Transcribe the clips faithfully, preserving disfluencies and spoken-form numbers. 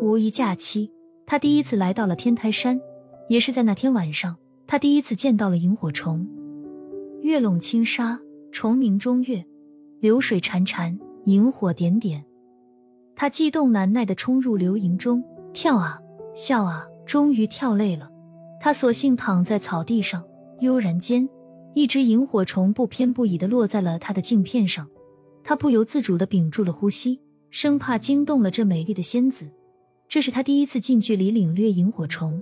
五一假期，他第一次来到了天台山，也是在那天晚上，他第一次见到了萤火虫。月笼轻纱，虫鸣中月，流水潺潺，萤火点点。他激动难耐地冲入流萤中，跳啊笑啊，终于跳累了，他索性躺在草地上。悠然间，一只萤火虫不偏不倚地落在了他的镜片上，他不由自主地屏住了呼吸，生怕惊动了这美丽的仙子。这是他第一次近距离领略萤火虫，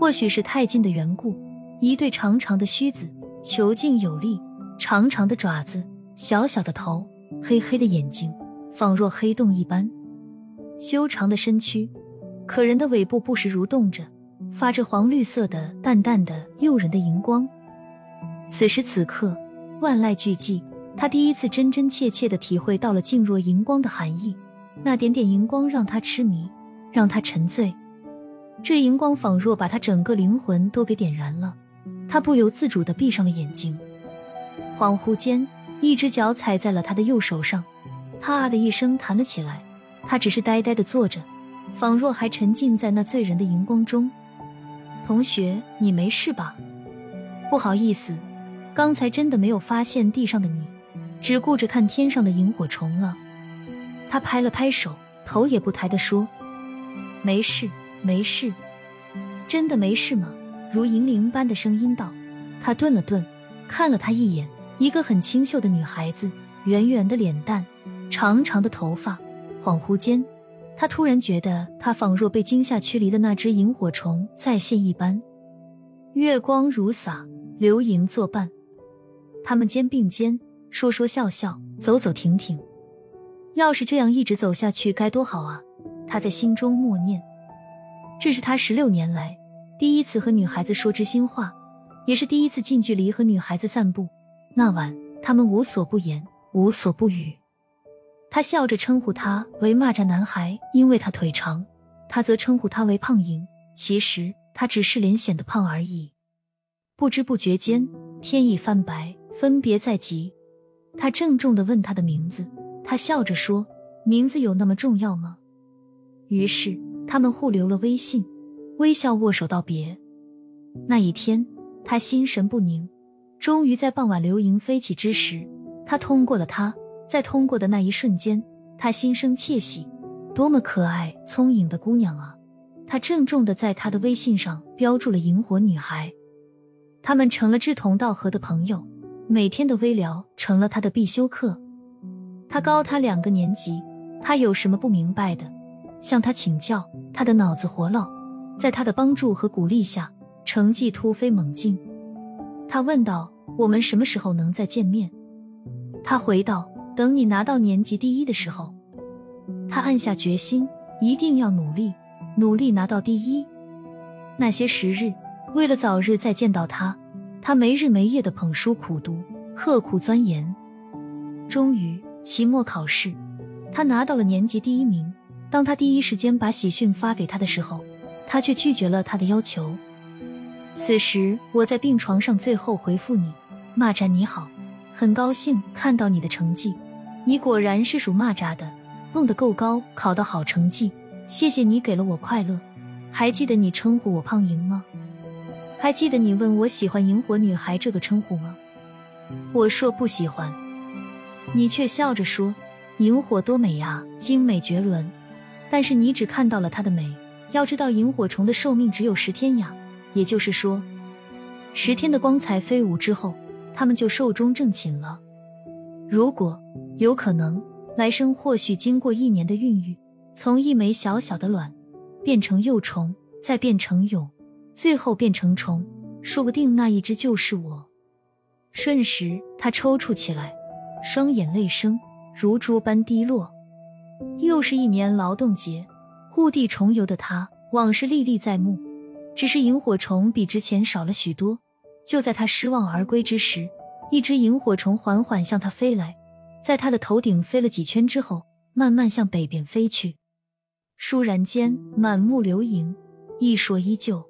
或许是太近的缘故，一对长长的须子，遒劲有力，长长的爪子，小小的头，黑黑的眼睛，仿若黑洞一般，修长的身躯，可人的尾部不时蠕动着，发着黄绿色的淡淡的诱人的荧光。此时此刻，万籁俱寂，他第一次真真切切地体会到了静若荧光的含义。那点点荧光让他痴迷，让他沉醉，这荧光仿若把他整个灵魂都给点燃了，他不由自主地闭上了眼睛。恍惚间，一只脚踩在了他的右手上，他啊的一声弹了起来，他只是呆呆地坐着，仿若还沉浸在那醉人的荧光中。同学，你没事吧？不好意思，刚才真的没有发现地上的你，只顾着看天上的萤火虫了。他拍了拍手，头也不抬地说：没事没事。真的没事吗？如银铃般的声音道。他顿了顿，看了他一眼，一个很清秀的女孩子，圆圆的脸蛋，长长的头发。恍惚间，他突然觉得他仿若被惊吓驱离的那只萤火虫再现一般，月光如洒，流萤作伴，他们肩并肩，说说笑笑，走走停停。要是这样一直走下去该多好啊，他在心中默念。这是他十六年来第一次和女孩子说知心话，也是第一次近距离和女孩子散步。那晚他们无所不言，无所不语，他笑着称呼他为蚂蚱男孩，因为他腿长，他则称呼他为胖莹，其实他只是脸显得胖而已。不知不觉间，天已泛白，分别在即。他郑重地问他的名字，他笑着说：名字有那么重要吗？于是他们互留了微信，微笑握手道别。那一天他心神不宁，终于在傍晚流萤飞起之时，他通过了他。在通过的那一瞬间，他心生窃喜，多么可爱聪颖的姑娘啊。他郑重地在她的微信上标注了萤火女孩，他们成了志同道合的朋友，每天的微聊成了他的必修课。他高他两个年级，他有什么不明白的向他请教，他的脑子活络，在他的帮助和鼓励下，成绩突飞猛进。他问道：我们什么时候能再见面？他回道：等你拿到年级第一的时候。他暗下决心，一定要努力，努力拿到第一。那些时日，为了早日再见到他，他没日没夜地捧书苦读，刻苦钻研。终于，期末考试，他拿到了年级第一名。当他第一时间把喜讯发给他的时候，他却拒绝了他的要求。此时，我在病床上最后回复你：蚂蚱你好，很高兴看到你的成绩，你果然是属蚂蚱的，蹦得够高，考到好成绩，谢谢你给了我快乐。还记得你称呼我胖莹吗？还记得你问我喜欢萤火女孩这个称呼吗？我说不喜欢，你却笑着说：萤火多美呀，精美绝伦。但是你只看到了它的美，要知道萤火虫的寿命只有十天呀，也就是说，十天的光彩飞舞之后，他们就寿终正寝了。如果有可能，来生或许经过一年的孕育，从一枚小小的卵变成幼虫，再变成蛹，最后变成虫，说不定那一只就是我。瞬时他抽搐起来，双眼泪声如珠般滴落。又是一年劳动节，故地重游的他，往事历历在目，只是萤火虫比之前少了许多。就在他失望而归之时，一只萤火虫缓缓向他飞来，在他的头顶飞了几圈之后，慢慢向北边飞去。倏然间，满目流萤，一说依旧。